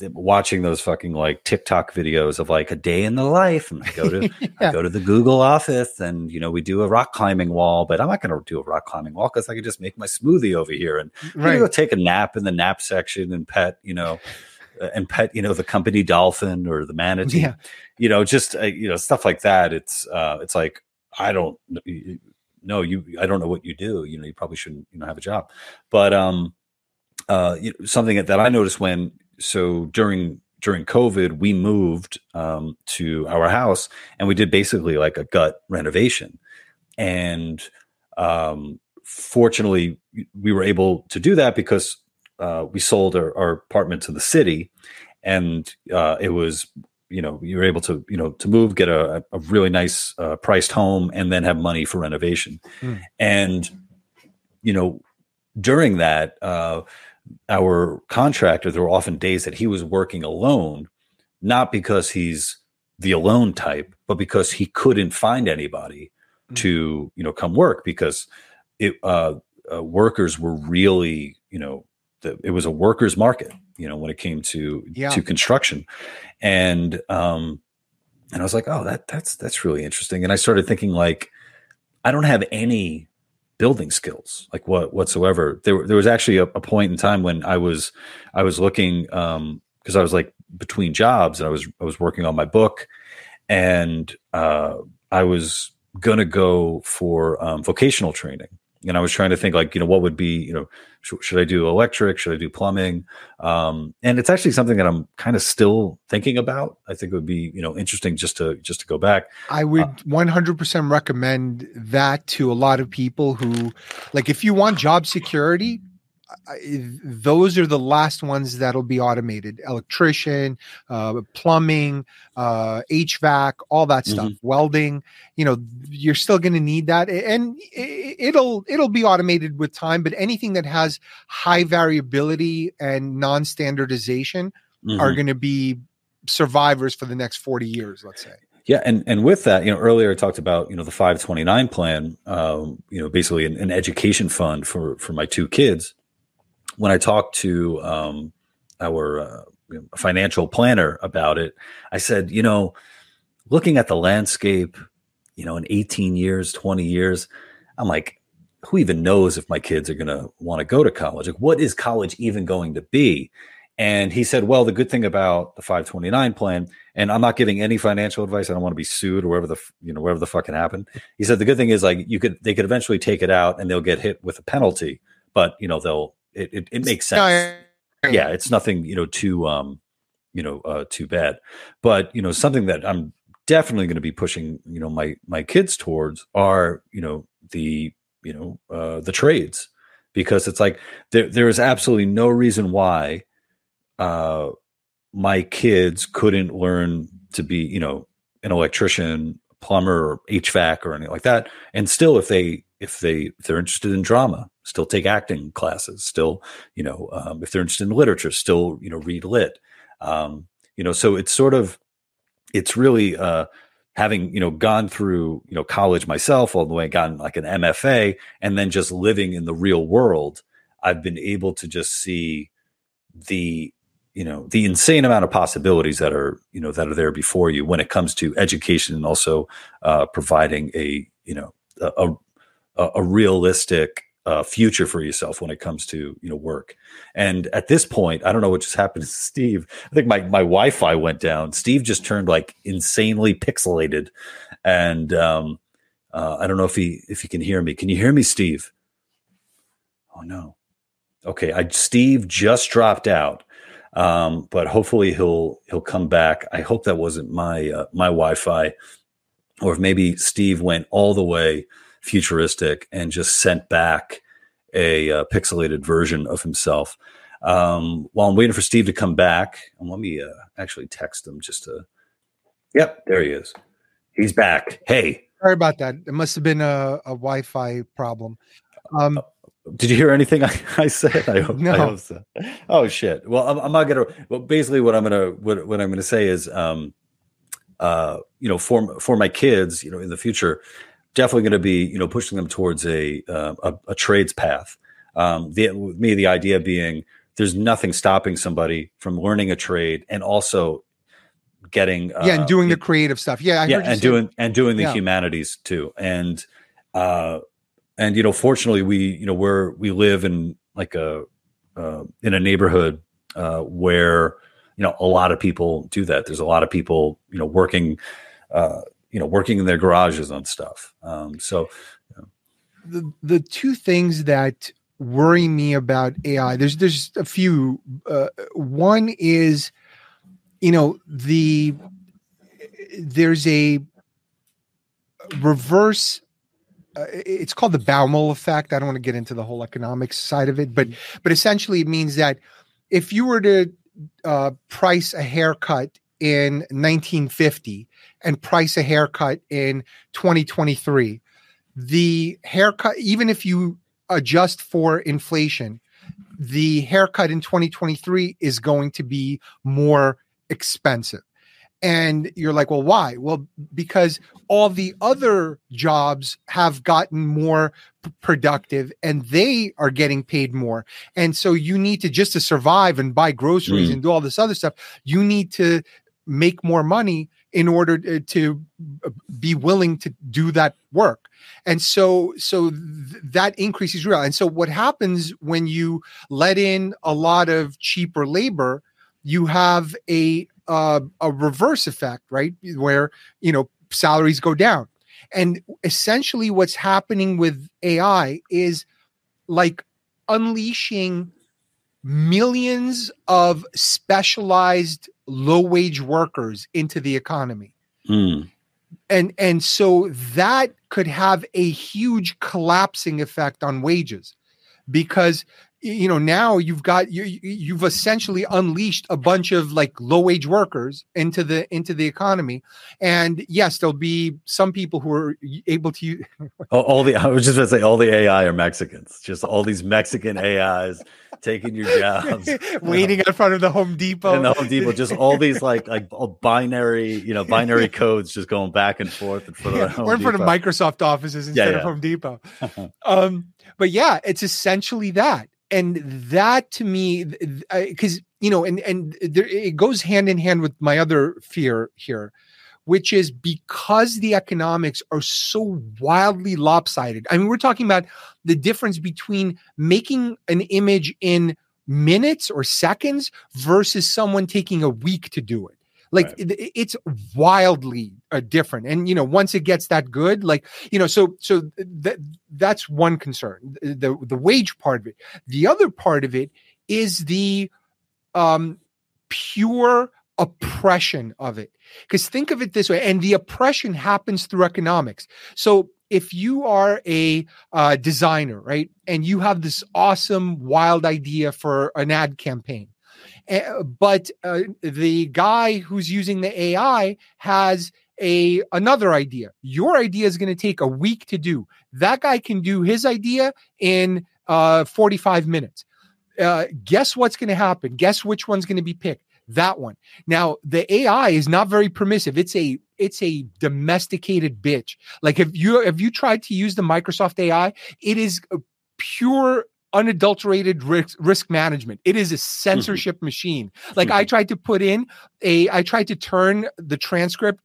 Watching those fucking like TikTok videos of like a day in the life, and I go to the Google office, and we do a rock climbing wall, but I'm not going to do a rock climbing wall because I could just make my smoothie over here, and go take a nap in the nap section and pet the company dolphin or the manatee, stuff like that. It's like, I don't know what you do. You probably shouldn't have a job, but something that I noticed when. So during COVID, we moved to our house, and we did basically like a gut renovation. And fortunately, we were able to do that because we sold our apartment to the city, and it was, you were able to, to move, get a really nice priced home, and then have money for renovation. Mm. And, during that, our contractor, there were often days that he was working alone, not because he's the alone type, but because he couldn't find anybody to, come work, because workers were really, it was a workers market, when it came to construction. And I was like, oh, that's really interesting. And I started thinking, like, I don't have any building skills, like whatsoever. There was actually a point in time when I was looking, because I was like between jobs, and I was working on my book, and I was gonna go for vocational training, And I was trying to think, like, you know, what would be, you know, should I do electric? Should I do plumbing? And it's actually something that I'm kind of still thinking about. I think it would be, you know, interesting just to go back. I would 100% recommend that to a lot of people who, like, if you want job security, those are the last ones that'll be automated. Electrician, plumbing, HVAC, all that stuff, welding, you know, you're still going to need that. And it'll be automated with time, but anything that has high variability and non-standardization are going to be survivors for the next 40 years, let's say. Yeah. And with that, you know, earlier I talked about, you know, the 529 plan, you know, basically an education fund for my two kids. When I talked to our financial planner about it, I said, you know, looking at the landscape, you know, in 18 years, 20 years, I'm like, who even knows if my kids are going to want to go to college? Like, what is college even going to be? And he said, well, the good thing about the 529 plan, and I'm not giving any financial advice. I don't want to be sued or whatever whatever the fuck can happen. He said, the good thing is, like, they could eventually take it out and they'll get hit with a penalty, but, you know, it makes sense. Yeah. It's nothing, you know, too bad, but, you know, something that I'm definitely going to be pushing, you know, my kids towards are, you know, the trades, because it's like, there is absolutely no reason why, my kids couldn't learn to be, you know, an electrician, plumber, or HVAC or anything like that. And still, if they're interested in drama, still take acting classes, still, you know, if they're interested in literature, still, you know, read lit, you know, so it's sort of, it's really, having, you know, gone through, you know, college myself all the way, gotten like an MFA, and then just living in the real world, I've been able to just see the insane amount of possibilities that are there before you when it comes to education, and also providing a realistic future for yourself when it comes to, you know, work. And at this point, I don't know what just happened to Steve. I think my Wi-Fi went down. Steve just turned like insanely pixelated, and I don't know if he can hear me. Can you hear me, Steve? Oh no. Okay, Steve just dropped out, but hopefully he'll come back. I hope that wasn't my Wi-Fi, or if maybe Steve went all the way futuristic and just sent back a pixelated version of himself. While I'm waiting for Steve to come back, and let me actually text him just to. Yep, there he is. He's back. Hey, sorry about that. It must have been a Wi-Fi problem. Did you hear anything I said? I hope, no. I hope so. Oh shit. Well, I'm not gonna. Well, basically, what I'm gonna say is, you know, for my kids, you know, in the future, definitely gonna be, you know, pushing them towards a trades path. With me, the idea being, there's nothing stopping somebody from learning a trade and also getting and doing the creative stuff. Yeah, doing the humanities too, and. And, you know, fortunately, we live in like in a neighborhood where, you know, a lot of people do that. There's a lot of people, you know, working in their garages on stuff. So you know. The two things that worry me about AI, there's a few. One is, you know, there's a reverse. It's called the Baumol effect. I don't want to get into the whole economics side of it, but essentially it means that if you were to price a haircut in 1950 and price a haircut in 2023, the haircut, even if you adjust for inflation, the haircut in 2023 is going to be more expensive. And you're like, well, why? Well, because all the other jobs have gotten more productive and they are getting paid more. And so you need to, just to survive and buy groceries and do all this other stuff, you need to make more money in order to be willing to do that work. And so that increase is real. And so what happens when you let in a lot of cheaper labor, you have a reverse effect, right? Where, you know, salaries go down. And essentially what's happening with AI is like unleashing millions of specialized low-wage workers into the economy. Mm. And so that could have a huge collapsing effect on wages because, you know, now you've got, you've essentially unleashed a bunch of like low-wage workers into the economy. And yes, there'll be some people who are able to. I was just going to say all the AI are Mexicans, just all these Mexican AIs taking your jobs, waiting in front of the Home Depot and the Home Depot, just all these like binary, you know, binary codes just going back and forth in front of the Home Depot. We're in front of Microsoft offices instead of Home Depot. But yeah, it's essentially that. And that to me, because, you know, and there, it goes hand in hand with my other fear here, which is because the economics are so wildly lopsided. I mean, we're talking about the difference between making an image in minutes or seconds versus someone taking a week to do it. Like it's wildly different. And, you know, once it gets that good, like, you know, so that's one concern, the wage part of it. The other part of it is the pure oppression of it. Because think of it this way, and the oppression happens through economics. So if you are a designer, right, and you have this awesome, wild idea for an ad campaign, but the guy who's using the AI has another idea. Your idea is going to take a week to do. That guy can do his idea in 45 minutes. Guess what's going to happen? Guess which one's going to be picked? That one. Now, the AI is not very permissive. It's a domesticated bitch. Like if you tried to use the Microsoft AI, it is a pure unadulterated risk management. It is a censorship machine. Like I tried to turn the transcript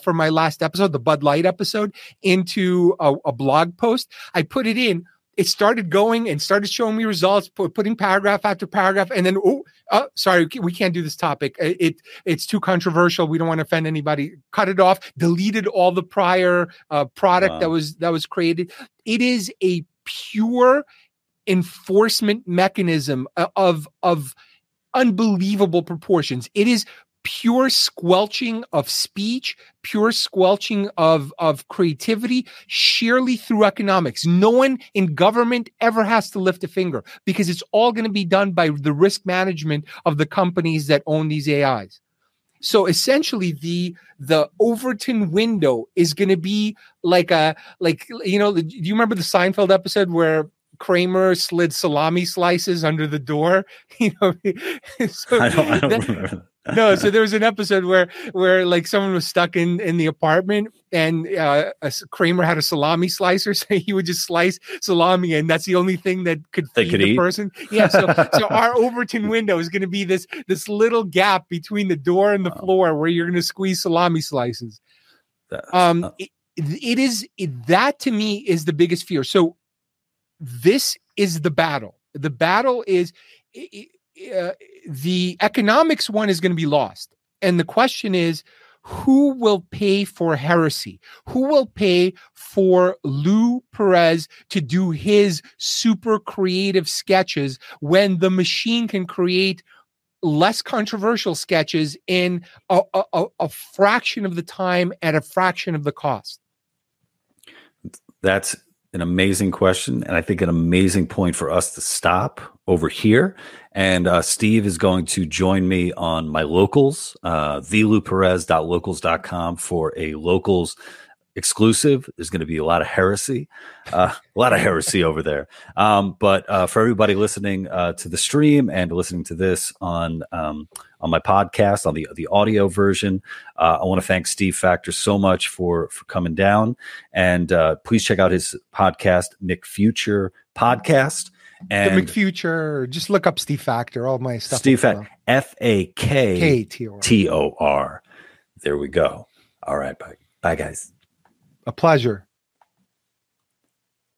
for my last episode, the Bud Light episode, into a blog post. I put it in. It started going and started showing me results, putting paragraph after paragraph. And then, sorry, we can't do this topic. It's too controversial. We don't want to offend anybody. Cut it off. Deleted all the prior product that was created. It is a pure enforcement mechanism of unbelievable proportions. It is pure squelching of speech, pure squelching of creativity, sheerly through economics. No one in government ever has to lift a finger because it's all going to be done by the risk management of the companies that own these AIs. So essentially the Overton window is going to be like, you know, do you remember the Seinfeld episode where Kramer slid salami slices under the door? You know, so I don't remember. No, so there was an episode where like someone was stuck in the apartment and Kramer had a salami slicer, so he would just slice salami and that's the only thing that could feed the person. Yeah, so our Overton window is going to be this little gap between the door and the floor where you're going to squeeze salami slices. That to me is the biggest fear. So this is the battle. The battle is the economics one is going to be lost. And the question is, who will pay for heresy? Who will pay for Lou Perez to do his super creative sketches when the machine can create less controversial sketches in a fraction of the time at a fraction of the cost? That's an amazing question, and I think an amazing point for us to stop over here. And Steve is going to join me on my locals, thelouperez.locals.com, for a locals exclusive. There's going to be a lot of heresy over there. But for everybody listening to the stream and listening to this on my podcast, on the audio version. I want to thank Steve Faktor so much for coming down. And please check out his podcast, McFuture Podcast. And the McFuture, just look up Steve Faktor, all my stuff. Steve Faktor, Faktor. There we go. All right, bye guys. A pleasure.